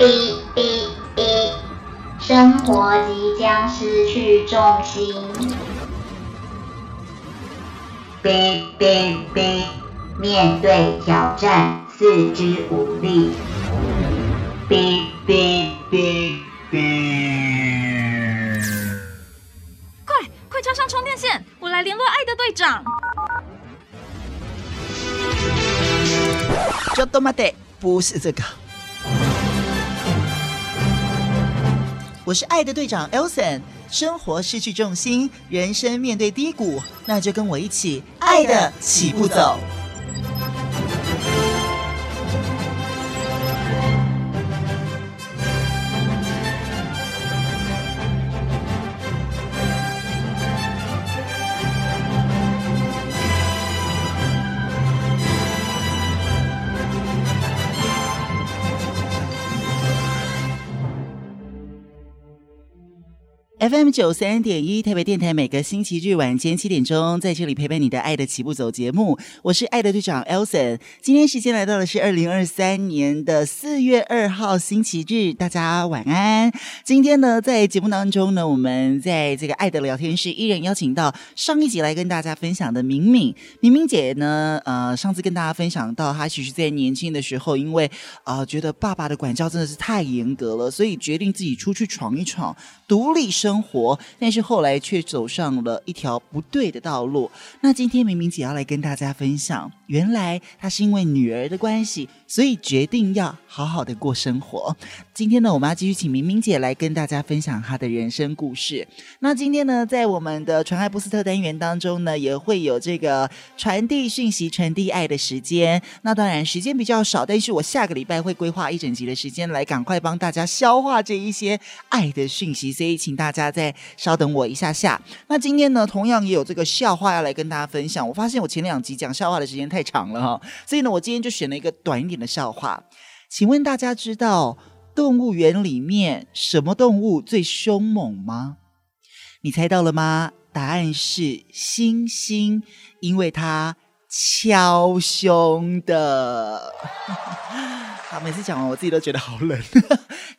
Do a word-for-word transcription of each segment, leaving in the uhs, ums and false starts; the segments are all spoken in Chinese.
哔哔哔，生活即将失去重心。哔哔哔，面对挑战，四肢无力。哔哔哔哔，快快插上充电线，我来联络爱的队长。ちょっと待って，不是这个。我是爱的队长 Elson， 生活失去重心，人生面对低谷，那就跟我一起爱的起步走。F M 九十三点一 台北电台每个星期日晚间七点钟在这里陪伴你的爱的起步走节目，我是爱的队长 Elson。 今天时间来到的是二零二三年的四月二号星期日，大家晚安。今天呢在节目当中呢，我们在这个爱的聊天室依然邀请到上一集来跟大家分享的敏敏敏敏姐呢，呃，上次跟大家分享到她其实在年轻的时候，因为呃觉得爸爸的管教真的是太严格了，所以决定自己出去闯一闯，独立生活生活，但是后来却走上了一条不对的道路。那今天明明姐要来跟大家分享，原来她是因为女儿的关系，所以决定要好好的过生活。今天呢，我们要继续请明明姐来跟大家分享她的人生故事。那今天呢，在我们的传爱布斯特单元当中呢，也会有这个传递讯息、传递爱的时间。那当然时间比较少，但是我下个礼拜会规划一整集的时间来赶快帮大家消化这一些爱的讯息，所以请大家大家再稍等我一下下。那今天呢，同样也有这个笑话要来跟大家分享。我发现我前两集讲笑话的时间太长了哈，所以呢，我今天就选了一个短一点的笑话。请问大家知道动物园里面什么动物最凶猛吗？你猜到了吗？答案是猩猩，因为它敲胸的。好，每次讲完我自己都觉得好冷。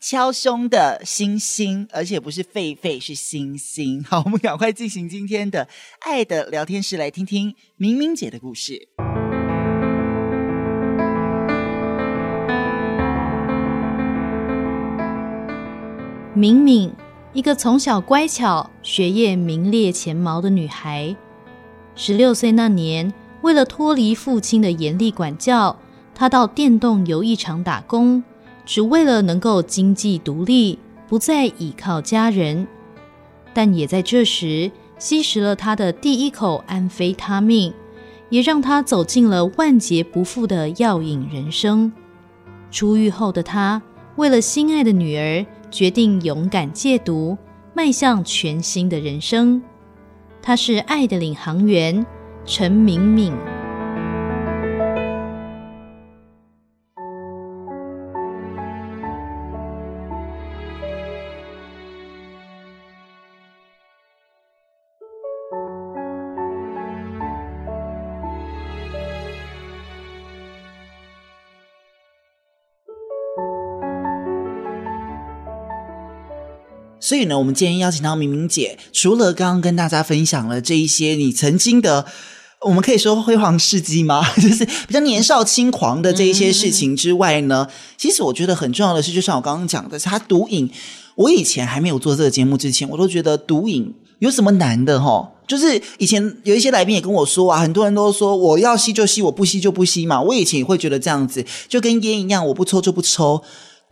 敲胸的星星，而且不是狒狒，是星星。好，我们赶快进行今天的爱的聊天室，来听听明明姐的故事。明明，一个从小乖巧、学业名列前茅的女孩，十六岁那年，为了脱离父亲的严厉管教，他到电动游艺场打工，只为了能够经济独立，不再倚靠家人。但也在这时，吸食了他的第一口安非他命，也让他走进了万劫不复的药瘾人生。出狱后的他，为了心爱的女儿，决定勇敢戒毒，迈向全新的人生。他是爱的领航员，陈敏敏。所以呢，我们今天邀请到敏敏姐，除了刚刚跟大家分享了这一些你曾经的，我们可以说辉煌事迹吗？就是比较年少轻狂的这一些事情之外呢，嗯、其实我觉得很重要的是，就像我刚刚讲的，她毒瘾，我以前还没有做这个节目之前，我都觉得毒瘾有什么难的齁。就是以前有一些来宾也跟我说啊，很多人都说我要吸就吸，我不吸就不吸嘛。我以前也会觉得这样子，就跟烟一样，我不抽就不抽。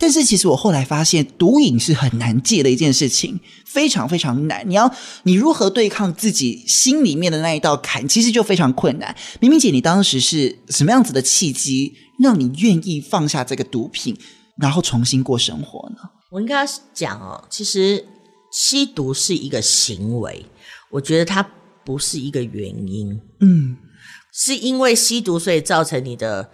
但是其实我后来发现，毒瘾是很难戒的一件事情，非常非常难。你要你如何对抗自己心里面的那一道坎，其实就非常困难。明明姐，你当时是什么样子的契机，让你愿意放下这个毒品，然后重新过生活呢？我应该讲哦，其实吸毒是一个行为，我觉得它不是一个原因。嗯，是因为吸毒所以造成你的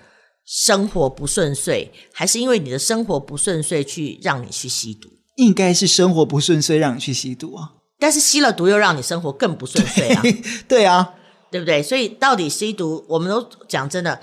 生活不顺遂，还是因为你的生活不顺遂去让你去吸毒？应该是生活不顺遂让你去吸毒啊，但是吸了毒又让你生活更不顺遂啊。对啊，对不对？所以到底吸毒，我们都讲真的，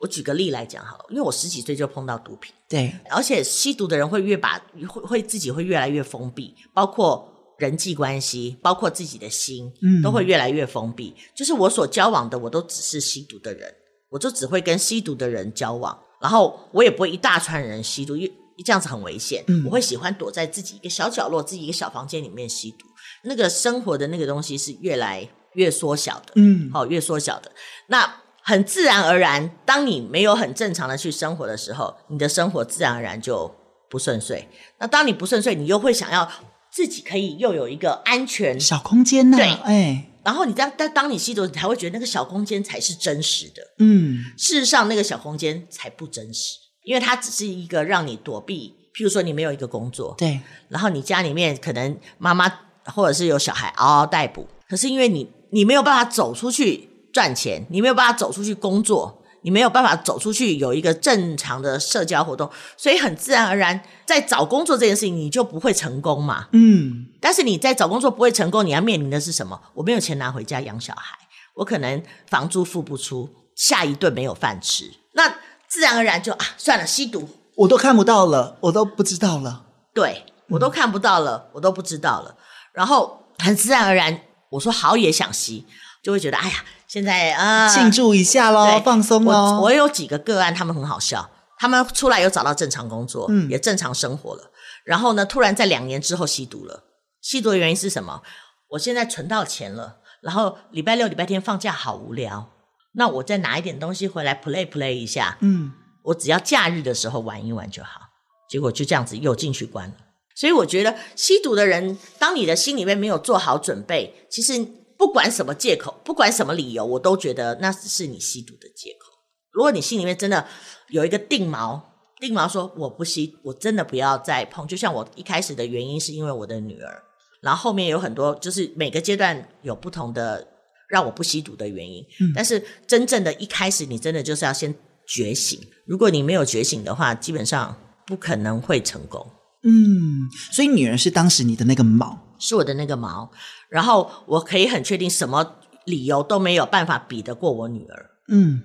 我举个例来讲好了，因为我十几岁就碰到毒品，对，而且吸毒的人会越把会会自己会越来越封闭，包括人际关系，包括自己的心、嗯、都会越来越封闭。就是我所交往的我都只是吸毒的人，我就只会跟吸毒的人交往，然后我也不会一大串人吸毒，因为这样子很危险、嗯、我会喜欢躲在自己一个小角落，自己一个小房间里面吸毒，那个生活的那个东西是越来越缩小的，嗯，好、哦，越缩小的。那很自然而然，当你没有很正常的去生活的时候，你的生活自然而然就不顺遂。那当你不顺遂，你又会想要自己可以又有一个安全小空间呢、啊，对，哎。然后你在当你吸毒，你才会觉得那个小空间才是真实的，嗯，事实上那个小空间才不真实，因为它只是一个让你躲避。譬如说你没有一个工作，对，然后你家里面可能妈妈或者是有小孩嗷嗷待哺，可是因为你你没有办法走出去赚钱，你没有办法走出去工作，你没有办法走出去有一个正常的社交活动，所以很自然而然在找工作这件事情你就不会成功嘛，嗯，但是你在找工作不会成功，你要面临的是什么？我没有钱拿回家养小孩，我可能房租付不出，下一顿没有饭吃，那自然而然就啊，算了，吸毒我都看不到了，我都不知道了，对，我都看不到了、嗯、我都不知道了，然后很自然而然我说好也想吸，就会觉得哎呀，现在啊、呃，庆祝一下咯，放松咯。我, 我有几个个案他们很好笑，他们出来有找到正常工作、嗯、也正常生活了，然后呢突然在两年之后吸毒了。吸毒的原因是什么？我现在存到钱了，然后礼拜六礼拜天放假好无聊，那我再拿一点东西回来 play play 一下，嗯，我只要假日的时候玩一玩就好，结果就这样子又进去关了。所以我觉得吸毒的人，当你的心里面没有做好准备，其实不管什么借口，不管什么理由，我都觉得那只是你吸毒的借口。如果你心里面真的有一个定锚，定锚说我不吸，我真的不要再碰。就像我一开始的原因是因为我的女儿，然后后面有很多，就是每个阶段有不同的让我不吸毒的原因、嗯、但是真正的一开始你真的就是要先觉醒，如果你没有觉醒的话，基本上不可能会成功。嗯，所以女人是当时你的那个毛，是我的那个毛，然后我可以很确定什么理由都没有办法比得过我女儿。嗯，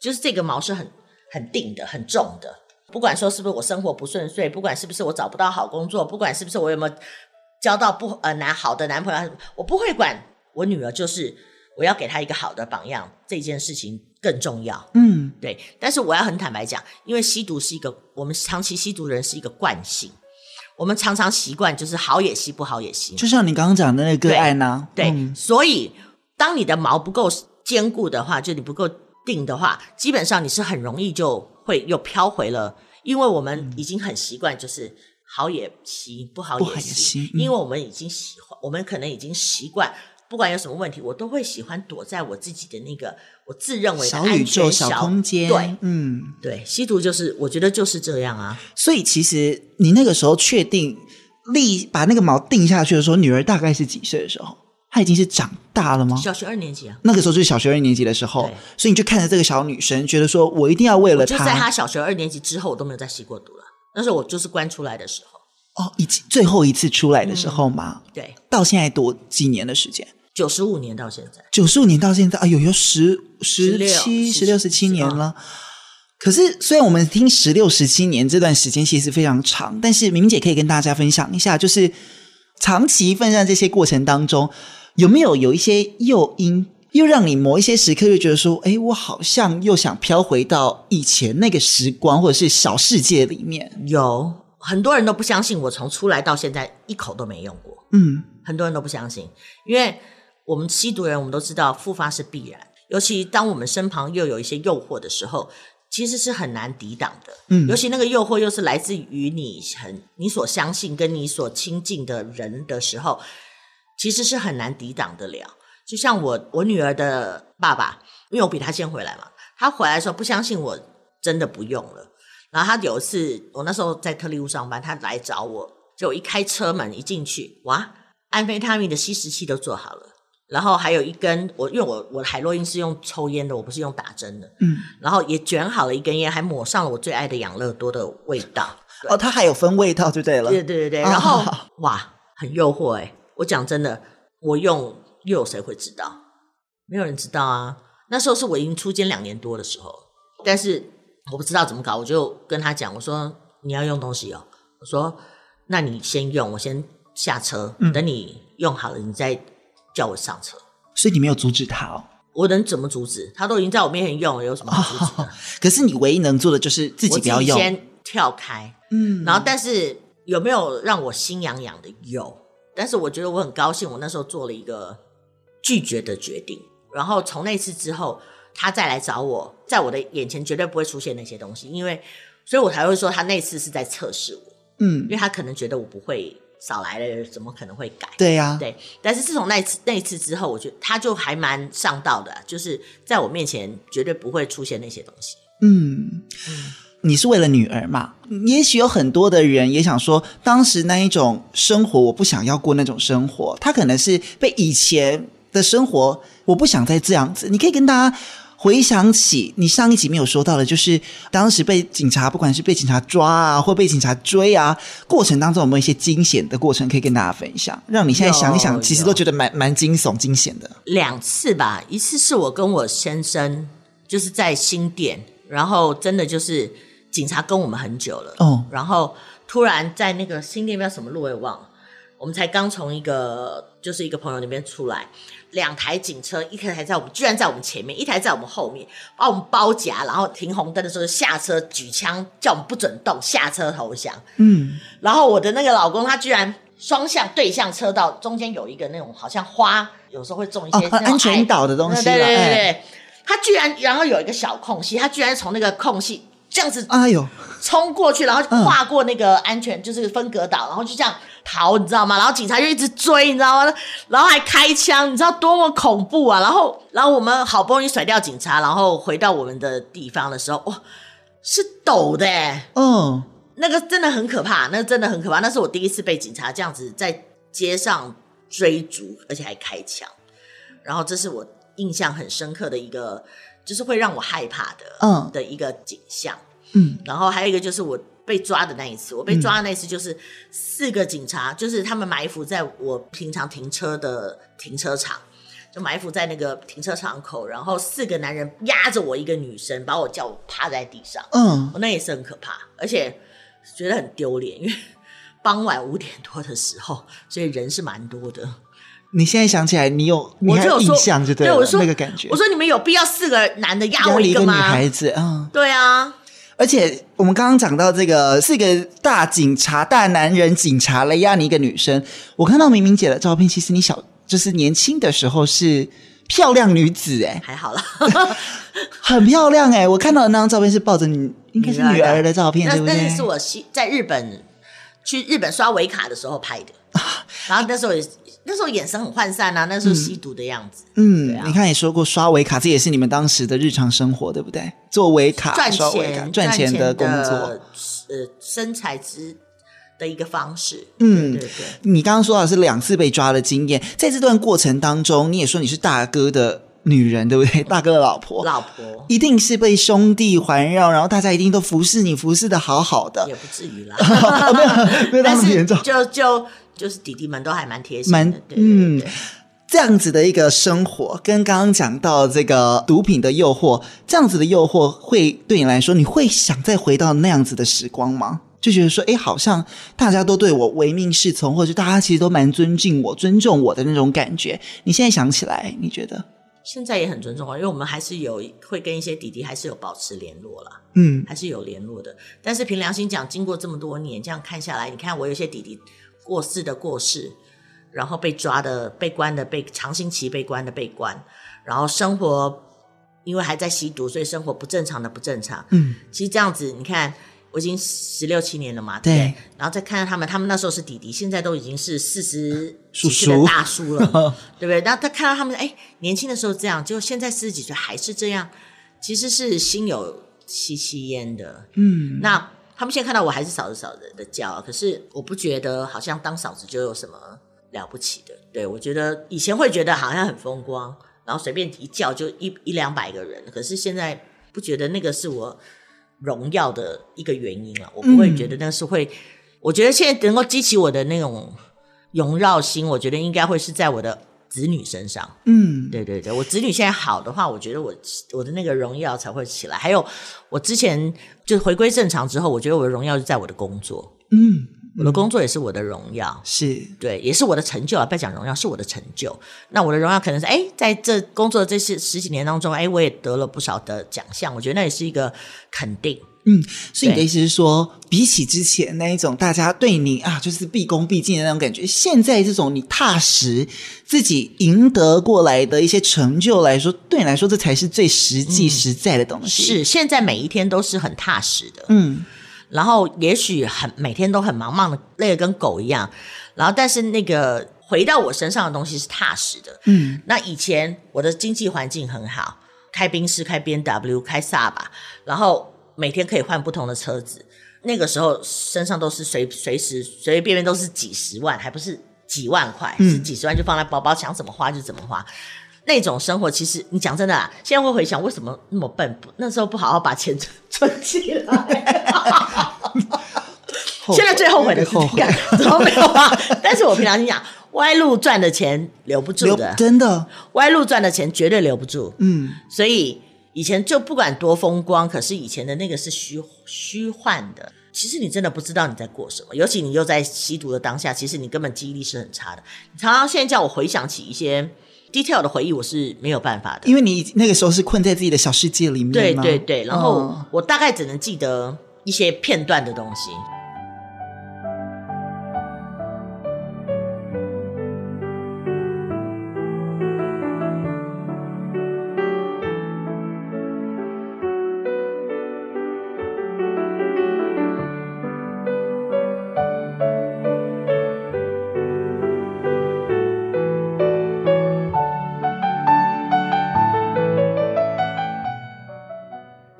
就是这个毛是很很定的，很重的，不管说是不是我生活不顺遂，不管是不是我找不到好工作，不管是不是我有没有交到不呃男好的男朋友，我不会管，我女儿就是我要给她一个好的榜样，这件事情更重要。嗯，对，但是我要很坦白讲，因为吸毒是一个，我们长期吸毒的人是一个惯性，我们常常习惯就是好也吸，不好也吸，就像你刚刚讲的那个个案啊，对、嗯、所以当你的毛不够坚固的话，就你不够定的话，基本上你是很容易就会又飘回了，因为我们已经很习惯就是好也吸，不好也 吸, 好也吸、嗯、因为我们已经喜欢，我们可能已经习惯，不管有什么问题我都会喜欢躲在我自己的那个我自认为的安全小宇宙小空间，对，嗯，对，吸毒就是我觉得就是这样啊。所以其实你那个时候确定立把那个锚定下去的时候，女儿大概是几岁的时候？她已经是长大了吗？小学二年级啊，那个时候就是小学二年级的时候，所以你就看着这个小女生觉得说我一定要为了她，我就在她小学二年级之后我都没有再吸过毒了，那时候我就是关出来的时候哦，以及最后一次出来的时候嘛、嗯、对，到现在多几年的时间？九十五年到现在，九十五年到现在，哎呦，有十十七 十六 十七年了。可是虽然我们听十六 十七年这段时间其实非常长，但是明明姐可以跟大家分享一下，就是长期奋战这些过程当中，有没有有一些诱因又让你某一些时刻就觉得说，诶，我好像又想飘回到以前那个时光或者是小世界里面？有，很多人都不相信我从出来到现在一口都没用过，嗯，很多人都不相信，因为我们吸毒人我们都知道复发是必然，尤其当我们身旁又有一些诱惑的时候，其实是很难抵挡的，嗯，尤其那个诱惑又是来自于你很你所相信跟你所亲近的人的时候，其实是很难抵挡得了。就像我我女儿的爸爸，因为我比他先回来嘛，他回来的时候不相信我真的不用了，然后他有一次，我那时候在特力屋上班，他来找我，就一开车门一进去，哇，安非他命的吸食器都做好了，然后还有一根，我因为我我海洛因是用抽烟的，我不是用打针的，嗯，然后也卷好了一根烟，还抹上了我最爱的养乐多的味道。哦，它还有分味道就对了。对对对对，哦、然后哇，很诱惑哎、欸！我讲真的，我用又有谁会知道？没有人知道啊！那时候是我已经出监两年多的时候。但是我不知道怎么搞，我就跟他讲，我说你要用东西哦，我说那你先用，我先下车，嗯、等你用好了，你再叫我上车。所以你没有阻止他哦？我能怎么阻止？他都已经在我面前用了，有什么好阻止的？哦、可是你唯一能做的就是自己不要用，我自己先跳开。嗯，然后但是有没有让我心痒痒的？有，但是我觉得我很高兴，我那时候做了一个拒绝的决定。然后从那次之后，他再来找我，在我的眼前绝对不会出现那些东西，因为所以我才会说他那次是在测试我。嗯，因为他可能觉得我不会。少来了怎么可能会改？对呀、啊，对。但是自从那一次那一次之后，我觉得他就还蛮上道的、啊，就是在我面前绝对不会出现那些东西。嗯，嗯你是为了女儿嘛？也许有很多的人也想说，当时那一种生活我不想要过那种生活，他可能是被以前的生活我不想再这样子。你可以跟大家。回想起你上一集没有说到的，就是当时被警察，不管是被警察抓啊，或被警察追啊，过程当中有没有一些惊险的过程可以跟大家分享？让你现在想一想，其实都觉得蛮蛮惊悚、惊险的。两次吧，一次是我跟我先生就是在新店，然后真的就是警察跟我们很久了，哦，然后突然在那个新店不知道什么路我也忘了，我们才刚从一个就是一个朋友那边出来。两台警车，一台在我们居然在我们前面，一台在我们后面，把我们包夹，然后停红灯的时候下车举枪，叫我们不准动，下车投降。嗯，然后我的那个老公他居然双向对向车道，中间有一个那种好像花，有时候会种一些、哦、安全岛的东西，对对对对、哎，他居然然后有一个小空隙，他居然从那个空隙这样子，哎呦，冲过去，然后跨过那个安全、嗯、就是分隔岛，然后就这样。逃你知道吗？然后警察就一直追你知道吗？然后还开枪，你知道多么恐怖啊！然后然后我们好不容易甩掉警察，然后回到我们的地方的时候，哇、哦，是抖的、欸、嗯，那个真的很可怕，那个真的很可怕。那是我第一次被警察这样子在街上追逐，而且还开枪。然后这是我印象很深刻的一个，就是会让我害怕的，嗯，的一个景象。嗯，然后还有一个就是我被抓的那一次，我被抓的那一次就是四个警察、嗯、就是他们埋伏在我平常停车的停车场，就埋伏在那个停车场口，然后四个男人压着我一个女生，把我叫我趴在地上，嗯，我那也是很可怕，而且觉得很丢脸，因为傍晚五点多的时候，所以人是蛮多的。你现在想起来，你有你还有印象就对了，我就有说，对，我说那个感觉，我说你们有必要四个男的压我一个吗？压了一个女孩子，嗯，对啊。而且我们刚刚讲到这个是一个大警察、大男人警察来压你一个女生。我看到明明姐的照片，其实你小就是年轻的时候是漂亮女子哎、欸，还好啦，很漂亮哎、欸。我看到的那张照片是抱着你，应该是女儿的照片，对不对？那是我在日本去日本刷维卡的时候拍的，然后那时候也。那时候眼神很涣散啊，那时候吸毒的样子。嗯，啊、你看也说过刷维卡，这也是你们当时的日常生活，对不对？做维卡、赚钱、赚钱的工作，呃，身材之的一个方式。嗯，对对对。你刚刚说的是两次被抓的经验，在这段过程当中，你也说你是大哥的女人，对不对？大哥的老婆，老婆一定是被兄弟环绕，然后大家一定都服侍你，服侍的好好的，也不至于啦，没有没有那么严重，就就。就是弟弟们都还蛮贴心的，蛮对对对对，嗯，这样子的一个生活，跟刚刚讲到这个毒品的诱惑，这样子的诱惑会对你来说，你会想再回到那样子的时光吗？就觉得说，哎，好像大家都对我唯命是从，或者大家其实都蛮尊敬我、尊重我的那种感觉。你现在想起来，你觉得？现在也很尊重啊，因为我们还是有会跟一些弟弟还是有保持联络啦，嗯，还是有联络的。但是凭良心讲，经过这么多年，这样看下来，你看我有些弟弟。过世的过世，然后被抓的被关的被长刑期被关的被关，然后生活因为还在吸毒，所以生活不正常的不正常。嗯，其实这样子你看我已经十六七年了嘛， 对, 对，然后再看到他们，他们那时候是弟弟，现在都已经是四十几岁的大叔了，叔叔对不对？然后他看到他们，哎，年轻的时候这样，结果现在四十几岁还是这样，其实是心有戚戚焉的。嗯，那。他们现在看到我还是嫂子嫂子的叫、啊，可是我不觉得好像当嫂子就有什么了不起的。对，我觉得以前会觉得好像很风光，然后随便一叫就一一两百个人，可是现在不觉得那个是我荣耀的一个原因了、啊。我不会觉得那是会、嗯，我觉得现在能够激起我的那种荣耀心，我觉得应该会是在我的子女身上。嗯，对对对，我子女现在好的话，我觉得我我的那个荣耀才会起来。还有我之前就是回归正常之后，我觉得我的荣耀是在我的工作。嗯，我的工作也是我的荣耀，是对，也是我的成就啊！不要讲荣耀，是我的成就。那我的荣耀可能是，哎，在这工作的这些十几年当中，哎，我也得了不少的奖项，我觉得那也是一个肯定。嗯，所以你的意思是说，比起之前那一种大家对你啊，就是毕恭毕敬的那种感觉，现在这种你踏实自己赢得过来的一些成就来说，对你来说这才是最实际实在的东西。嗯，是，现在每一天都是很踏实的。嗯。然后也许很每天都很忙忙的，累得跟狗一样，然后但是那个回到我身上的东西是踏实的。嗯，那以前我的经济环境很好，开宾士、开 B M W、开萨巴，然后每天可以换不同的车子，那个时候身上都是随随时随随便便都是几十万，还不是几万块，嗯，是几十万就放在包包，想怎么花就怎么花。那种生活其实你讲真的啦，现在会回想为什么那么笨，那时候不好好把钱存起来。现在最后悔的是这个，怎么没有啊？但是我平常心讲，歪路赚的钱留不住的，真的，歪路赚的钱绝对留不住。嗯，所以以前就不管多风光，可是以前的那个是虚虚幻的。其实你真的不知道你在过什么，尤其你又在吸毒的当下，其实你根本记忆力是很差的。你常常现在叫我回想起一些detail 的回忆，我是没有办法的，因为你那个时候是困在自己的小世界里面。对对对，然后我大概只能记得一些片段的东西。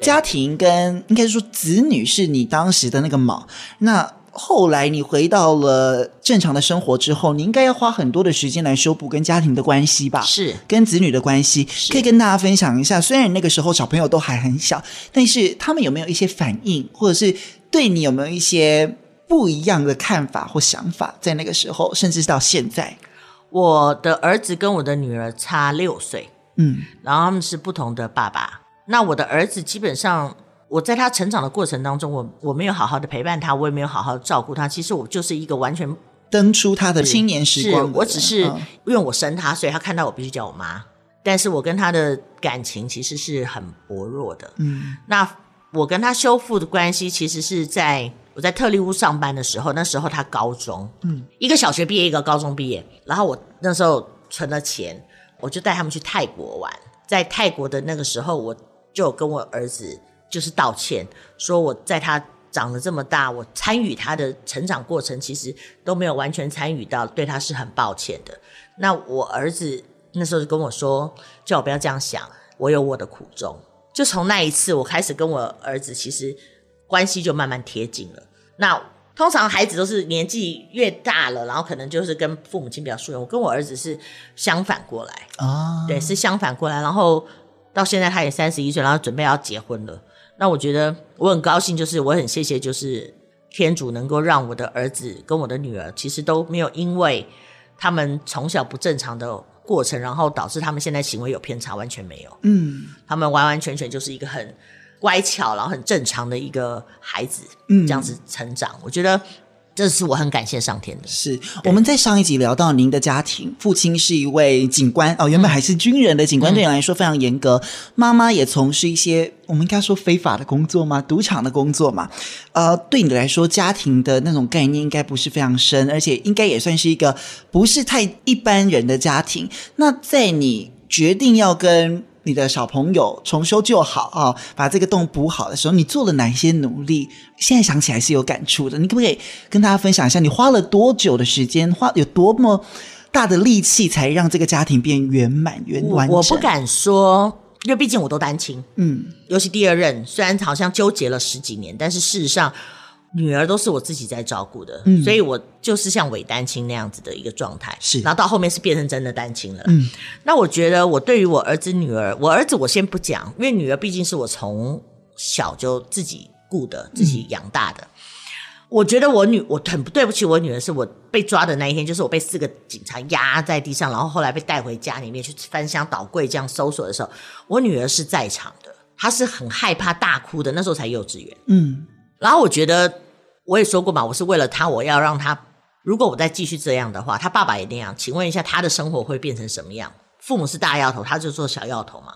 家庭跟应该说子女是你当时的那个锚，那后来你回到了正常的生活之后，你应该要花很多的时间来修补跟家庭的关系吧，是跟子女的关系。可以跟大家分享一下，虽然那个时候小朋友都还很小，但是他们有没有一些反应，或者是对你有没有一些不一样的看法或想法，在那个时候甚至到现在？我的儿子跟我的女儿差六岁，嗯，然后他们是不同的爸爸。那我的儿子基本上我在他成长的过程当中，我我没有好好的陪伴他，我也没有好好的照顾他，其实我就是一个完全登出他的青年时光。我只是因为我生他，所以他看到我必须叫我妈，但是我跟他的感情其实是很薄弱的。嗯，那我跟他修复的关系其实是在我在特力屋上班的时候，那时候他高中，嗯，一个小学毕业一个高中毕业，然后我那时候存了钱，我就带他们去泰国玩。在泰国的那个时候，我就跟我儿子就是道歉，说我在他长得这么大，我参与他的成长过程其实都没有完全参与到，对他是很抱歉的。那我儿子那时候就跟我说，叫我不要这样想，我有我的苦衷。就从那一次我开始跟我儿子其实关系就慢慢贴近了。那通常孩子都是年纪越大了，然后可能就是跟父母亲比较疏远，我跟我儿子是相反过来啊，对，是相反过来。然后到现在他也三十一岁，然后准备要结婚了。那我觉得我很高兴，就是我很谢谢，就是天主能够让我的儿子跟我的女儿，其实都没有因为他们从小不正常的过程，然后导致他们现在行为有偏差，完全没有。嗯，他们完完全全就是一个很乖巧，然后很正常的一个孩子，嗯，这样子成长。我觉得这是我很感谢上天的。是，我们在上一集聊到您的家庭，父亲是一位警官哦，原本还是军人的警官，嗯，对你来说非常严格。妈妈也从事一些我们应该说非法的工作吗？赌场的工作嘛。呃，对你来说，家庭的那种概念应该不是非常深，而且应该也算是一个不是太一般人的家庭。那在你决定要跟你的小朋友重修旧好啊，哦，把这个洞补好的时候，你做了哪些努力？现在想起来是有感触的。你可不可以跟大家分享一下，你花了多久的时间，花有多么大的力气，才让这个家庭变圆满、圆完整？我不敢说，因为毕竟我都单亲。嗯，尤其第二任，虽然好像纠结了十几年，但是事实上，女儿都是我自己在照顾的，嗯，所以我就是像伪单亲那样子的一个状态。是，然后到后面是变成真的单亲了。嗯，那我觉得我对于我儿子女儿，我儿子我先不讲，因为女儿毕竟是我从小就自己顾的，自己养大的。嗯，我觉得我女我很对不起我女儿，是我被抓的那一天，就是我被四个警察压在地上，然后后来被带回家里面去翻箱倒柜这样搜索的时候，我女儿是在场的，她是很害怕大哭的，那时候才幼稚园。嗯，然后我觉得我也说过嘛，我是为了她，我要让她，如果我再继续这样的话，她爸爸也那样，请问一下她的生活会变成什么样？父母是大丫头，她就做小丫头嘛。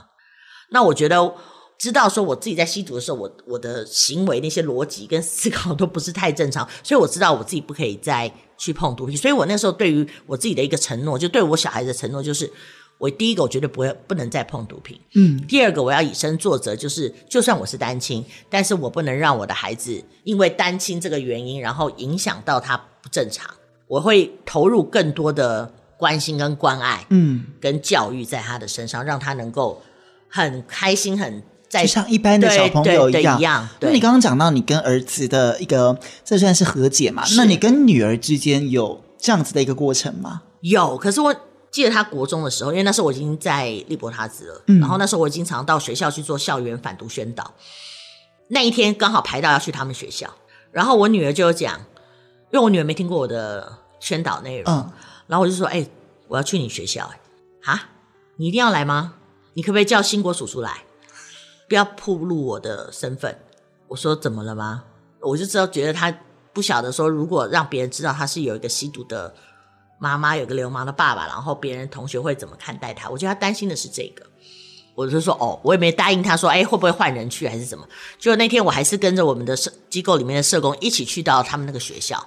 那我觉得知道说我自己在吸毒的时候，我我的行为那些逻辑跟思考都不是太正常，所以我知道我自己不可以再去碰毒品。所以我那时候对于我自己的一个承诺，就对我小孩的承诺，就是我第一个我绝对不会不能再碰毒品，嗯，第二个我要以身作则，就是就算我是单亲，但是我不能让我的孩子因为单亲这个原因然后影响到他不正常，我会投入更多的关心跟关爱，嗯，跟教育在他的身上，让他能够很开心，很就像一般的小朋友一样。那你刚刚讲到你跟儿子的一个这算是和解嘛，那你跟女儿之间有这样子的一个过程吗？有，可是我记得他国中的时候，因为那时候我已经在利伯他兹了、嗯、然后那时候我经常到学校去做校园反毒宣导，那一天刚好排到要去他们学校，然后我女儿就讲，因为我女儿没听过我的宣导内容、嗯、然后我就说哎、欸，我要去你学校、欸、啊，你一定要来吗？你可不可以叫兴国叔叔来，不要暴露我的身份。我说怎么了吗？我就知道觉得他不晓得说，如果让别人知道他是有一个吸毒的妈妈，有个流氓的爸爸，然后别人同学会怎么看待他，我觉得他担心的是这个。我就说哦，我也没答应他说哎，会不会换人去还是怎么，就那天我还是跟着我们的机构里面的社工一起去到他们那个学校，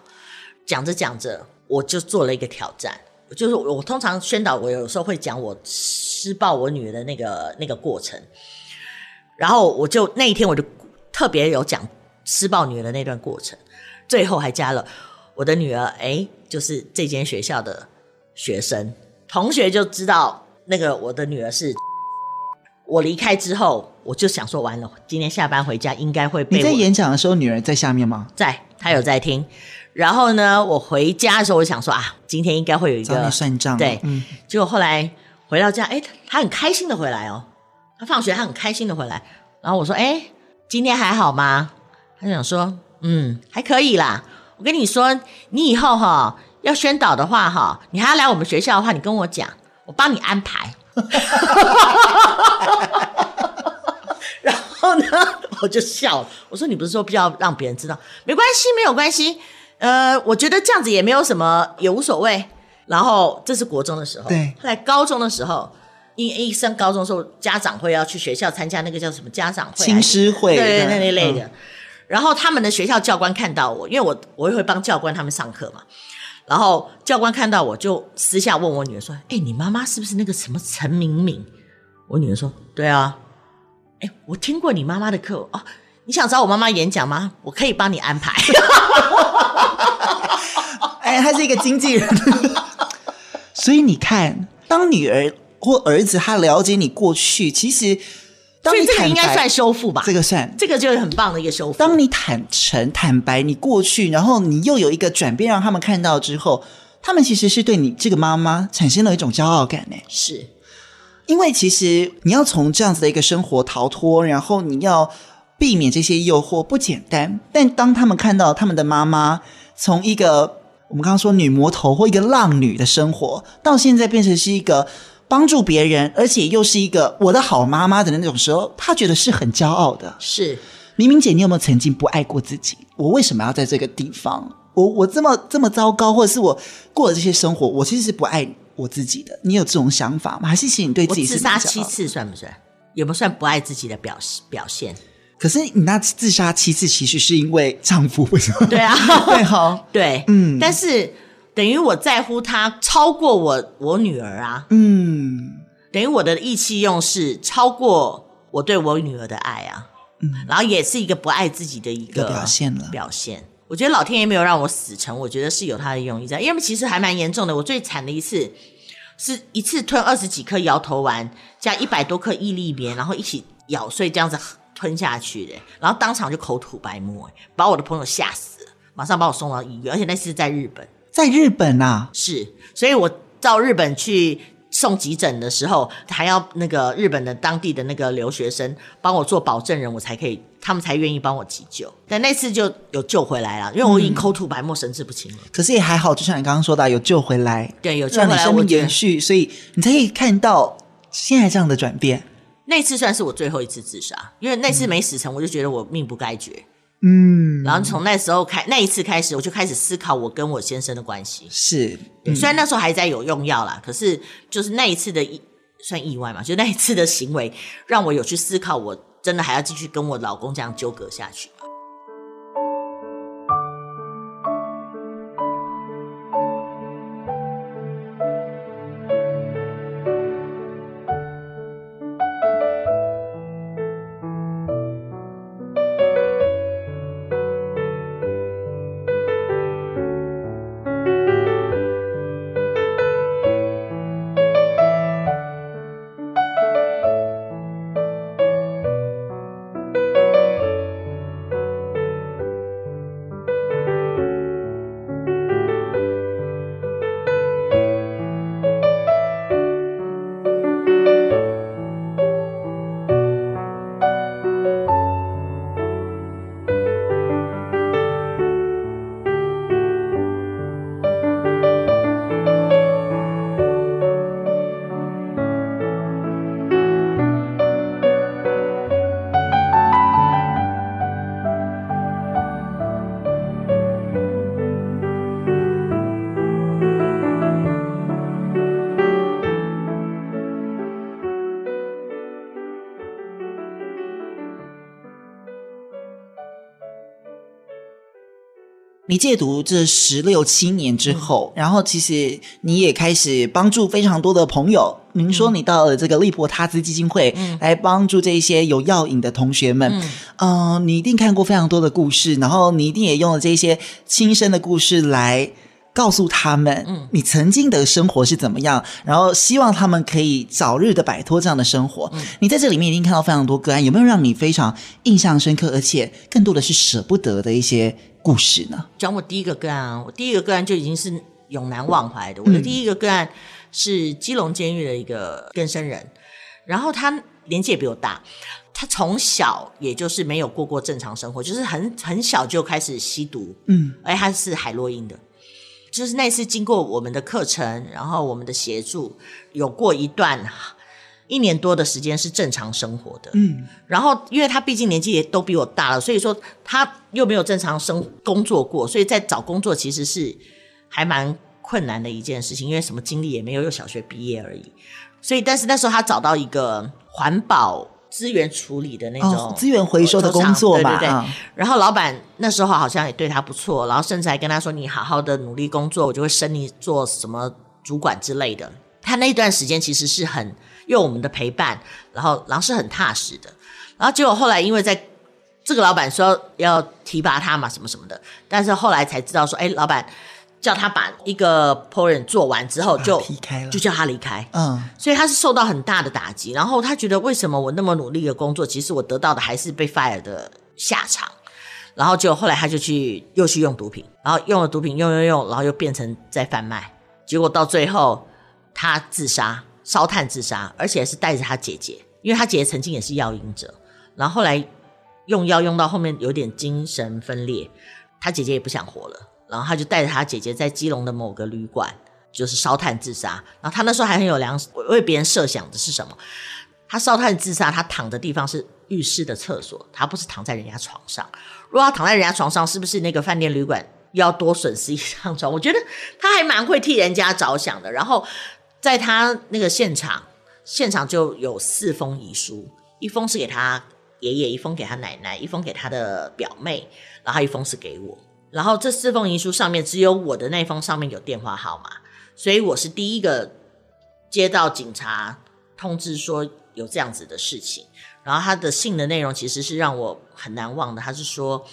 讲着讲着我就做了一个挑战，就是我通常宣导我有时候会讲我施暴我女儿的那个那个过程，然后我就那一天我就特别有讲施暴女儿的那段过程，最后还加了我的女儿哎，就是这间学校的学生，同学就知道那个我的女儿是。我离开之后我就想说完了，今天下班回家应该会被我。你在演讲的时候女儿在下面吗？在，她有在听。然后呢我回家的时候我想说啊，今天应该会有一个找你算账。对、嗯、结果后来回到家哎，她很开心的回来哦，他放学他很开心的回来，然后我说哎，今天还好吗？他就想说嗯，还可以啦，我跟你说你以后哈要宣导的话哈，你还要来我们学校的话你跟我讲，我帮你安排。然后呢我就笑了，我说你不是说不要让别人知道？没关系没有关系，呃，我觉得这样子也没有什么，也无所谓。然后这是国中的时候，对，后来高中的时候，因为一升高中的时候家长会要去学校参加那个叫什么家长会，青师会，对，那类的、嗯、然后他们的学校教官看到我，因为我我也会帮教官他们上课嘛，然后教官看到我就私下问我女儿说哎、欸，你妈妈是不是那个什么陈明敏？我女儿说对啊，哎、欸，我听过你妈妈的课哦，你想找我妈妈演讲吗？我可以帮你安排。哎，他是一个经纪人。所以你看当女儿或儿子他了解你过去，其实当你坦白，所以这个应该算修复吧，这个算，这个就是很棒的一个修复。当你坦诚坦白你过去，然后你又有一个转变让他们看到之后，他们其实是对你这个妈妈产生了一种骄傲感耶。是因为其实你要从这样子的一个生活逃脱，然后你要避免这些诱惑不简单，但当他们看到他们的妈妈从一个我们刚刚说女魔头或一个浪女的生活到现在变成是一个帮助别人，而且又是一个我的好妈妈的那种时候，她觉得是很骄傲的。是，明明姐，你有没有曾经不爱过自己？我为什么要在这个地方？我我这么这么糟糕，或者是我过了这些生活，我其实是不爱我自己的。你有这种想法吗？还是其实你对自己是？我自杀七次算不算？有没有算不爱自己的表表现？可是你那自杀七次，其实是因为丈夫不是？对啊，对哈，对，嗯，但是。等于我在乎他超过我我女儿啊，嗯，等于我的意气用事超过我对我女儿的爱啊，嗯，然后也是一个不爱自己的一个表现了表现。我觉得老天爷没有让我死成，我觉得是有他的用意在，因为其实还蛮严重的。我最惨的一次是一次吞二十几颗摇头丸加一百多颗毅力棉，然后一起咬碎这样子吞下去的，然后当场就口吐白沫，把我的朋友吓死了，马上把我送到医院，而且那次在日本。在日本啊，是，所以我到日本去送急诊的时候还要那个日本的当地的那个留学生帮我做保证人，我才可以，他们才愿意帮我急救。但那次就有救回来了，因为我已经口吐白沫神志不清了、嗯、可是也还好，就像你刚刚说的、啊、有救回来，对，有救回来，让你生命延续，所以你才可以看到现在这样的转变。那次算是我最后一次自杀，因为那次没死成，我就觉得我命不该绝。嗯，然后从那时候开，那一次开始，我就开始思考我跟我先生的关系。是、嗯、虽然那时候还在有用药啦，可是就是那一次的算意外嘛，就那一次的行为让我有去思考，我真的还要继续跟我老公这样纠葛下去吗？你戒毒这十六七年之后、嗯、然后其实你也开始帮助非常多的朋友，您说你到了这个利伯他兹基金会、嗯、来帮助这些有药瘾的同学们、嗯呃、你一定看过非常多的故事，然后你一定也用了这些亲身的故事来告诉他们你曾经的生活是怎么样、嗯、然后希望他们可以早日的摆脱这样的生活、嗯、你在这里面一定看到非常多个案，有没有让你非常印象深刻而且更多的是舍不得的一些故事呢？讲我第一个个案，我第一个个案就已经是永难忘怀的。我的第一个个案是基隆监狱的一个更生人，然后他年纪也比我大，他从小也就是没有过过正常生活，就是很很小就开始吸毒，嗯，而且他是海洛因的。就是那次经过我们的课程，然后我们的协助，有过一段一年多的时间是正常生活的，嗯，然后因为他毕竟年纪也都比我大了，所以说他又没有正常生工作过，所以在找工作其实是还蛮困难的一件事情，因为什么经历也没有，又小学毕业而已。所以但是那时候他找到一个环保资源处理的那种、哦、资源回收的工作嘛，对对对、嗯、然后老板那时候好像也对他不错，然后甚至还跟他说你好好的努力工作，我就会升你做什么主管之类的。他那段时间其实是很用我们的陪伴，然后然后是很踏实的。然后结果后来因为在这个老板说要提拔他嘛什么什么的，但是后来才知道说，哎，老板叫他把一个 program 做完之后就就叫他离开，嗯，所以他是受到很大的打击。然后他觉得为什么我那么努力的工作，其实我得到的还是被 fire 的下场。然后就后来他就去又去用毒品，然后用了毒品用用用，然后又变成在贩卖，结果到最后他自杀。烧炭自杀，而且是带着他姐姐，因为他姐姐曾经也是药瘾者，然后后来用药用到后面有点精神分裂，他姐姐也不想活了，然后他就带着他姐姐在基隆的某个旅馆就是烧炭自杀。然后他那时候还很有良心，为别人设想的是什么，他烧炭自杀，他躺的地方是浴室的厕所，他不是躺在人家床上。如果他躺在人家床上，是不是那个饭店旅馆要多损失一张床？我觉得他还蛮会替人家着想的。然后在他那个现场现场就有四封遗书，一封是给他爷爷，一封给他奶奶，一封给他的表妹，然后一封是给我。然后这四封遗书上面只有我的那封上面有电话号码，所以我是第一个接到警察通知说有这样子的事情。然后他的信的内容其实是让我很难忘的，他是说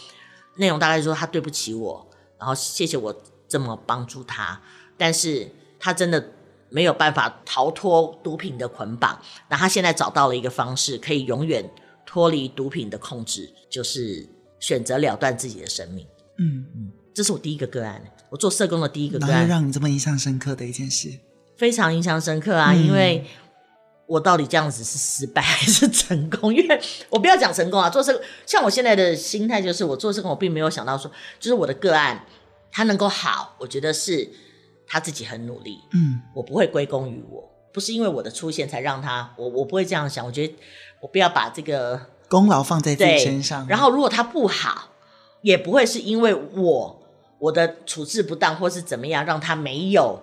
内容大概说他对不起我，然后谢谢我这么帮助他，但是他真的没有办法逃脱毒品的捆绑，那他现在找到了一个方式可以永远脱离毒品的控制，就是选择了断自己的生命。嗯嗯，这是我第一个个案，我做社工的第一个个案。然后让你这么印象深刻的一件事，非常印象深刻啊、嗯、因为我到底这样子是失败还是成功？因为我不要讲成功啊，做这像我现在的心态就是，我做这个我并没有想到说，就是我的个案他能够好，我觉得是他自己很努力，嗯，我不会归功于我，不是因为我的出现才让他，我我不会这样想，我觉得我不要把这个功劳放在自己身上。然后如果他不好，也不会是因为我我的处置不当或是怎么样让他没有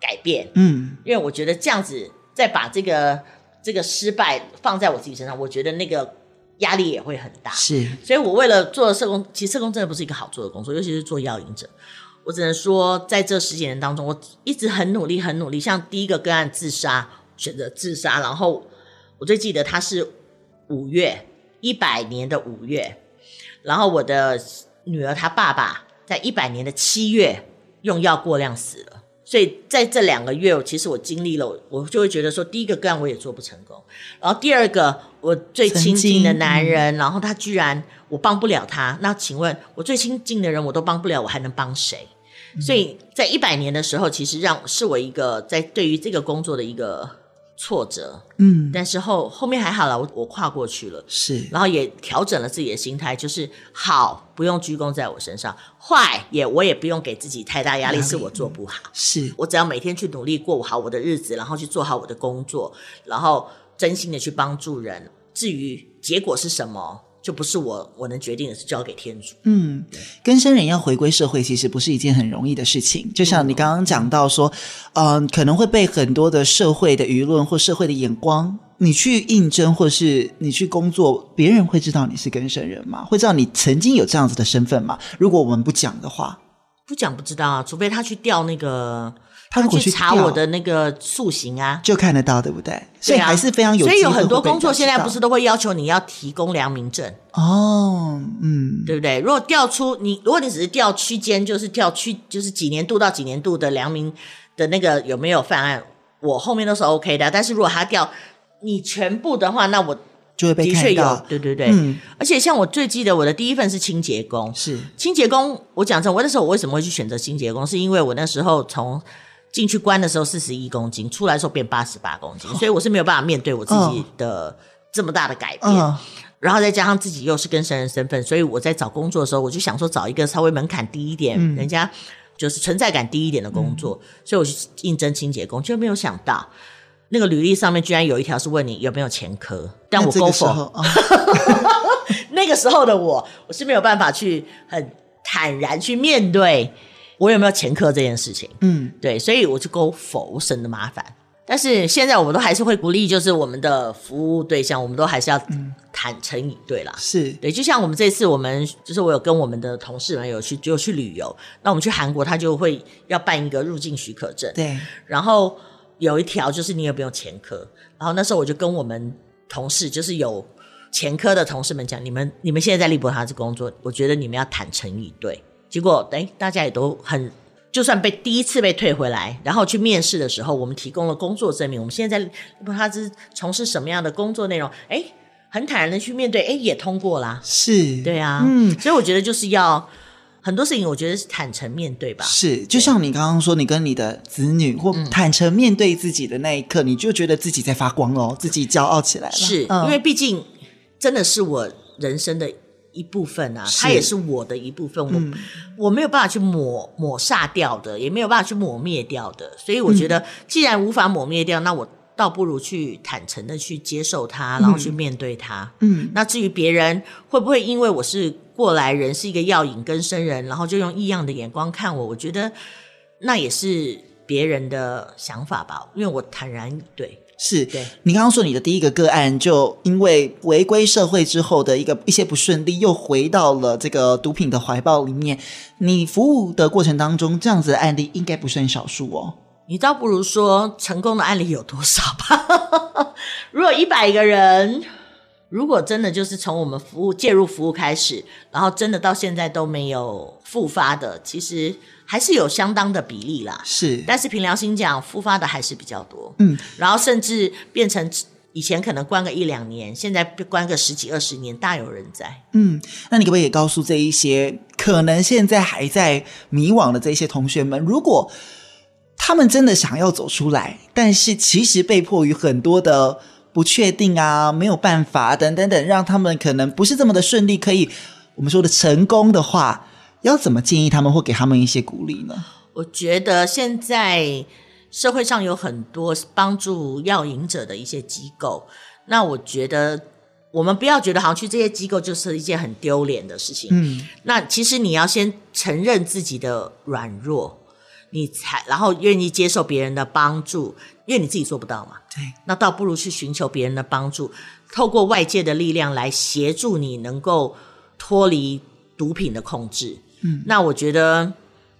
改变，嗯，因为我觉得这样子。再把这个这个失败放在我自己身上，我觉得那个压力也会很大。是，所以我为了做社工，其实社工真的不是一个好做的工作，尤其是做药瘾者。我只能说，在这十几年当中，我一直很努力，很努力。像第一个个案自杀，选择自杀，然后我最记得他是五月一百年的五月，然后我的女儿她爸爸在一百年的七月用药过量死了。所以在这两个月其实我经历了，我就会觉得说，第一个个案我也做不成功，然后第二个我最亲近的男人，然后他居然我帮不了他，那请问我最亲近的人我都帮不了，我还能帮谁？嗯、所以在一百年的时候，其实让是我一个在对于这个工作的一个挫折，嗯，但是后后面还好了，我我跨过去了，是，然后也调整了自己的心态，就是好不用鞠躬在我身上，坏也我也不用给自己太大压力，是我做不好，是我只要每天去努力过好我的日子，然后去做好我的工作，然后真心的去帮助人，至于结果是什么就不是我我能决定的，是交给天主。嗯，更生人要回归社会其实不是一件很容易的事情，就像你刚刚讲到说嗯、呃，可能会被很多的社会的舆论或社会的眼光，你去应征或是你去工作，别人会知道你是更生人吗？会知道你曾经有这样子的身份吗？如果我们不讲的话，不讲不知道啊，除非他去调那个他如果去查我的那个塑形啊，就看得到，对不对？所以还是非常有机会。所以有很多工作现在不是都会要求你要提供良民证哦，嗯，对不对？如果调出你，如果你只是调区间，就是调区，就是几年度到几年度的良民的那个有没有犯案，我后面都是 OK 的。但是如果他调你全部的话，那我就会被看到。的确有，对对对、嗯。而且像我最记得我的第一份是清洁工，是清洁工。我讲真，我那时候我为什么会去选择清洁工，是因为我那时候从进去关的时候四十一公斤，出来的时候变八十八公斤、哦、所以我是没有办法面对我自己的这么大的改变、哦、然后再加上自己又是更生人身份，所以我在找工作的时候我就想说找一个稍微门槛低一点、嗯、人家就是存在感低一点的工作、嗯、所以我去应征清洁工，就没有想到那个履历上面居然有一条是问你有没有前科，但我勾否、哦、那个时候的我我是没有办法去很坦然去面对我有没有前科这件事情，嗯，对，所以我就勾否，省得麻烦。但是现在我们都还是会鼓励，就是我们的服务对象，我们都还是要坦诚以对啦。是，对，就像我们这次，我们就是我有跟我们的同事们有去有去旅游，那我们去韩国，他就会要办一个入境许可证，对，然后有一条就是你有没有前科，然后那时候我就跟我们同事就是有前科的同事们讲，你们你们现在在利伯塔兹工作，我觉得你们要坦诚以对。结果诶大家也都很，就算被第一次被退回来，然后去面试的时候我们提供了工作证明，我们现在在利伯塔兹从事什么样的工作内容，诶很坦然的去面对，诶也通过啦，是，对啊，嗯，所以我觉得就是要很多事情我觉得是坦诚面对吧，是，就像你刚刚说你跟你的子女或坦诚面对自己的那一刻、嗯、你就觉得自己在发光咯，自己骄傲起来了，是、嗯、因为毕竟真的是我人生的一部分啊，它也是我的一部分，我、嗯、我没有办法去抹抹煞掉的，也没有办法去抹灭掉的，所以我觉得既然无法抹灭掉，那我倒不如去坦诚的去接受它，然后去面对它，嗯，那至于别人会不会因为我是过来人，是一个药瘾更生人，然后就用异样的眼光看我，我觉得那也是别人的想法吧，因为我坦然以对。是，你刚刚说你的第一个个案就因为回归社会之后的一个一些不顺利，又回到了这个毒品的怀抱里面，你服务的过程当中这样子的案例应该不算少数哦。你倒不如说成功的案例有多少吧如果一百个人，如果真的就是从我们服务介入服务开始，然后真的到现在都没有复发的，其实还是有相当的比例啦，是，但是凭良心讲复发的还是比较多，嗯，然后甚至变成以前可能关个一两年，现在关个十几二十年大有人在，嗯，那你可不可以也告诉这一些可能现在还在迷惘的这些同学们，如果他们真的想要走出来，但是其实被迫于很多的不确定啊，没有办法等等等，让他们可能不是这么的顺利，可以我们说的成功的话，要怎么建议他们或给他们一些鼓励呢？我觉得现在社会上有很多帮助药瘾者的一些机构，那我觉得我们不要觉得好像去这些机构就是一件很丢脸的事情，嗯，那其实你要先承认自己的软弱，你才然后愿意接受别人的帮助，因为你自己做不到嘛，对，那倒不如去寻求别人的帮助，透过外界的力量来协助你能够脱离毒品的控制，嗯，那我觉得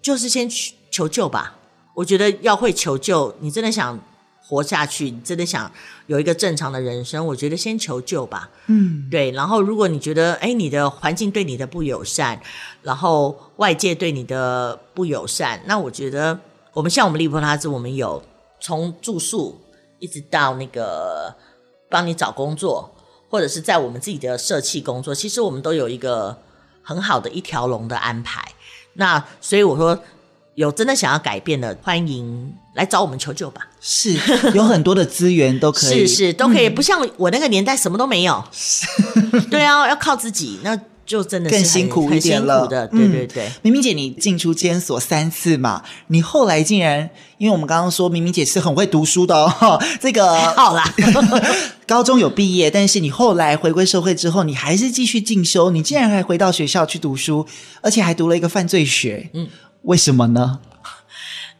就是先去求救吧，我觉得要会求救，你真的想活下去，你真的想有一个正常的人生，我觉得先求救吧，嗯，对，然后如果你觉得哎，你的环境对你的不友善，然后外界对你的不友善，那我觉得我们像我们利伯拉兹，我们有从住宿一直到那个帮你找工作，或者是在我们自己的社企工作，其实我们都有一个很好的一条龙的安排，那所以我说有真的想要改变的，欢迎来找我们求救吧。是，有很多的资源都可以，是是都可以、嗯，不像我那个年代什么都没有。对啊，要靠自己，那就真的是更辛苦一点了。很辛苦的，对对对。嗯、明明姐，你进出监所三次嘛，你后来竟然，因为我们刚刚说明明姐是很会读书的哦，这个还好啦，高中有毕业，但是你后来回归社会之后，你还是继续进修，你竟然还回到学校去读书，而且还读了一个犯罪学，嗯。为什么呢？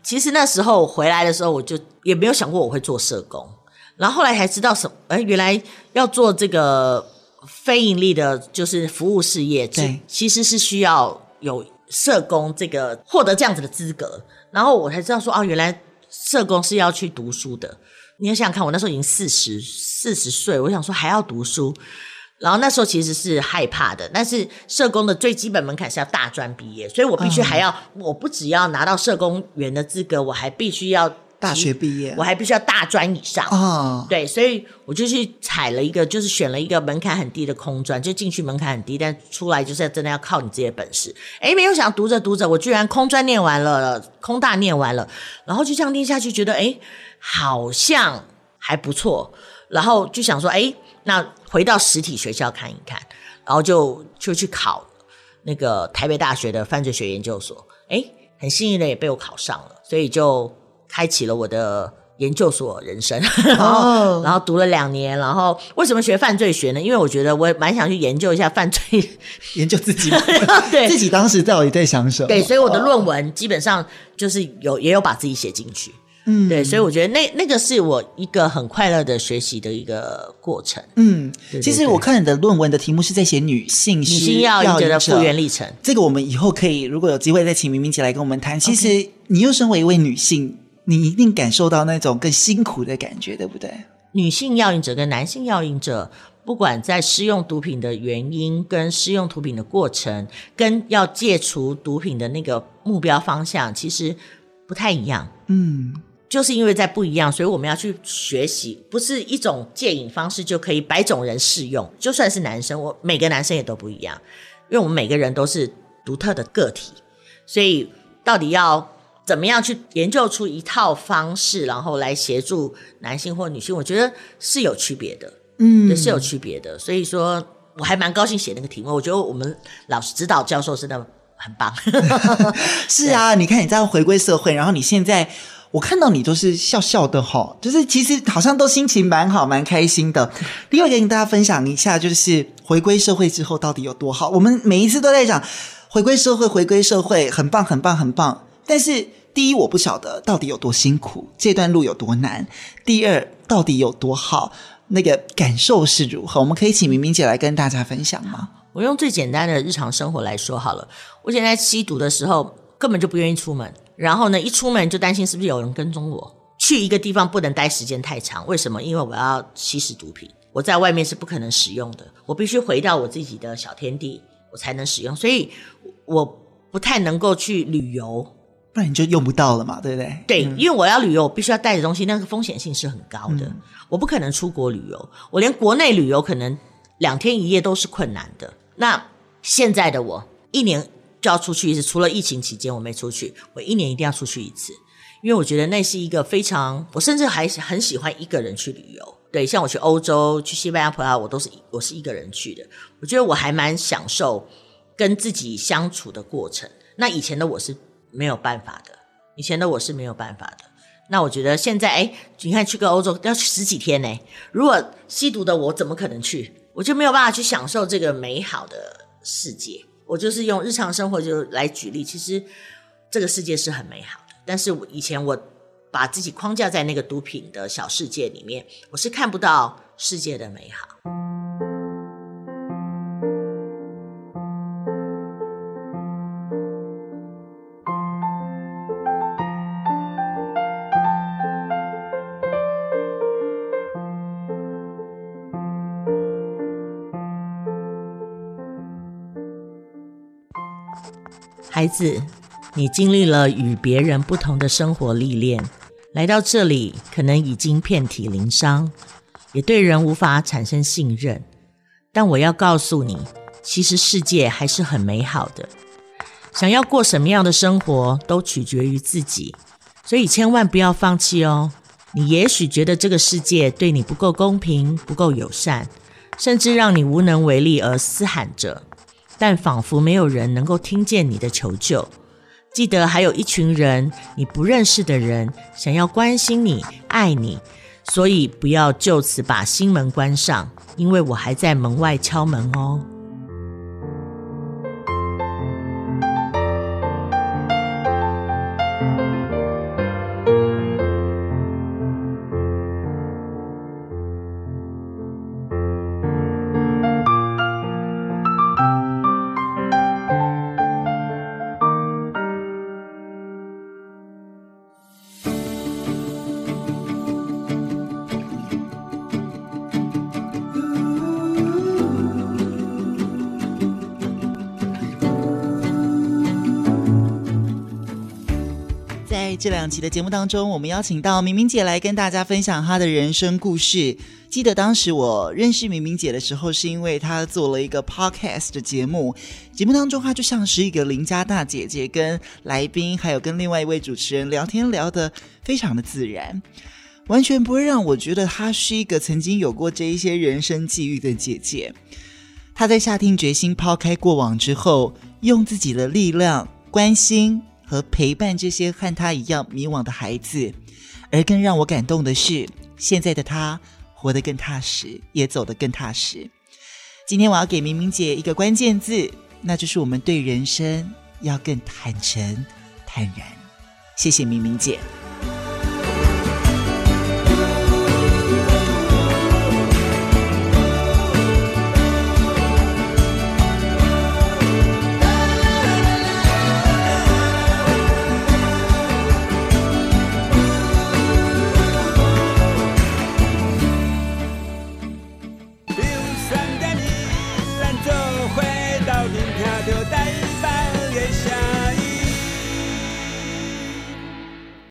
其实那时候我回来的时候，我就也没有想过我会做社工，然后后来才知道什么，哎，原来要做这个非盈利的，就是服务事业，对，其实是需要有社工这个获得这样子的资格。然后我才知道说，哦，原来社工是要去读书的。你要想想看，我那时候已经四十四十岁，我想说还要读书。然后那时候其实是害怕的，但是社工的最基本门槛是要大专毕业，所以我必须还要、嗯、我不只要拿到社工员的资格，我还必须要大学毕业，我还必须要大专以上、哦、对，所以我就去踩了一个就是选了一个门槛很低的空专，就进去门槛很低，但出来就是真的要靠你自己的本事。诶，没有想读着读着我居然空专念完了，空大念完了，然后就这样念下去，觉得诶好像还不错，然后就想说诶那回到实体学校看一看，然后就就去考那个台北大学的犯罪学研究所，哎，很幸运的也被我考上了，所以就开启了我的研究所人生。然后、oh. 然后读了两年，然后为什么学犯罪学呢？因为我觉得我蛮想去研究一下犯罪，研究自己对自己当时到底在想什么。对，所以我的论文基本上就是有也有把自己写进去。嗯，对，所以我觉得那那个是我一个很快乐的学习的一个过程。嗯，对对对，其实我看你的论文的题目是在写女性女性药瘾者的复原历程，这个我们以后可以如果有机会再请明明姐来跟我们谈。其实你又身为一位女性，你一定感受到那种更辛苦的感觉，对不对？女性药瘾者跟男性药瘾者，不管在施用毒品的原因跟施用毒品的过程跟要戒除毒品的那个目标方向其实不太一样。嗯，就是因为在不一样，所以我们要去学习，不是一种戒瘾方式就可以百种人适用。就算是男生，我每个男生也都不一样，因为我们每个人都是独特的个体，所以到底要怎么样去研究出一套方式，然后来协助男性或女性，我觉得是有区别的，嗯，是有区别的。所以说，我还蛮高兴写那个题目，我觉得我们老师指导教授真的很棒。是啊，你看你在回归社会，然后你现在。我看到你都是笑笑的齁，就是其实好像都心情蛮好蛮开心的。另外跟大家分享一下，就是回归社会之后到底有多好。我们每一次都在讲回归社会回归社会很棒很棒很棒，但是第一我不晓得到底有多辛苦，这段路有多难，第二到底有多好，那个感受是如何，我们可以请明明姐来跟大家分享吗？我用最简单的日常生活来说好了，我现在吸毒的时候根本就不愿意出门，然后呢一出门就担心是不是有人跟踪我，去一个地方不能待时间太长，为什么？因为我要吸食毒品，我在外面是不可能使用的，我必须回到我自己的小天地我才能使用，所以我不太能够去旅游，不然你就用不到了嘛，对不对？对、嗯、因为我要旅游我必须要带的东西那个风险性是很高的、嗯、我不可能出国旅游，我连国内旅游可能两天一夜都是困难的。那现在的我一年就要出去一次，除了疫情期间我没出去，我一年一定要出去一次，因为我觉得那是一个非常，我甚至还很喜欢一个人去旅游。对，像我去欧洲、去西班牙、葡萄牙，我都是我是一个人去的。我觉得我还蛮享受跟自己相处的过程。那以前的我是没有办法的，以前的我是没有办法的。那我觉得现在，哎，你看去个欧洲要去十几天呢，如果吸毒的我怎么可能去？我就没有办法去享受这个美好的世界。我就是用日常生活就来举例，其实这个世界是很美好的，但是我以前我把自己框架在那个毒品的小世界里面，我是看不到世界的美好。孩子，你经历了与别人不同的生活历练，来到这里可能已经遍体鳞伤，也对人无法产生信任。但我要告诉你，其实世界还是很美好的。想要过什么样的生活都取决于自己，所以千万不要放弃哦。你也许觉得这个世界对你不够公平，不够友善，甚至让你无能为力而嘶喊着，但仿佛没有人能够听见你的求救。记得还有一群人，你不认识的人，想要关心你、爱你，所以不要就此把心门关上，因为我还在门外敲门哦。这两期的节目当中，我们邀请到明明姐来跟大家分享她的人生故事。记得当时我认识明明姐的时候，是因为她做了一个 podcast 的节目，节目当中她就像是一个邻家大姐姐，跟来宾还有跟另外一位主持人聊天聊得非常的自然，完全不会让我觉得她是一个曾经有过这一些人生际遇的姐姐。她在下定决心抛开过往之后，用自己的力量关心和陪伴这些和他一样迷惘的孩子，而更让我感动的是，现在的他活得更踏实，也走得更踏实。今天我要给明明姐一个关键字，那就是我们对人生要更坦诚、坦然。谢谢明明姐。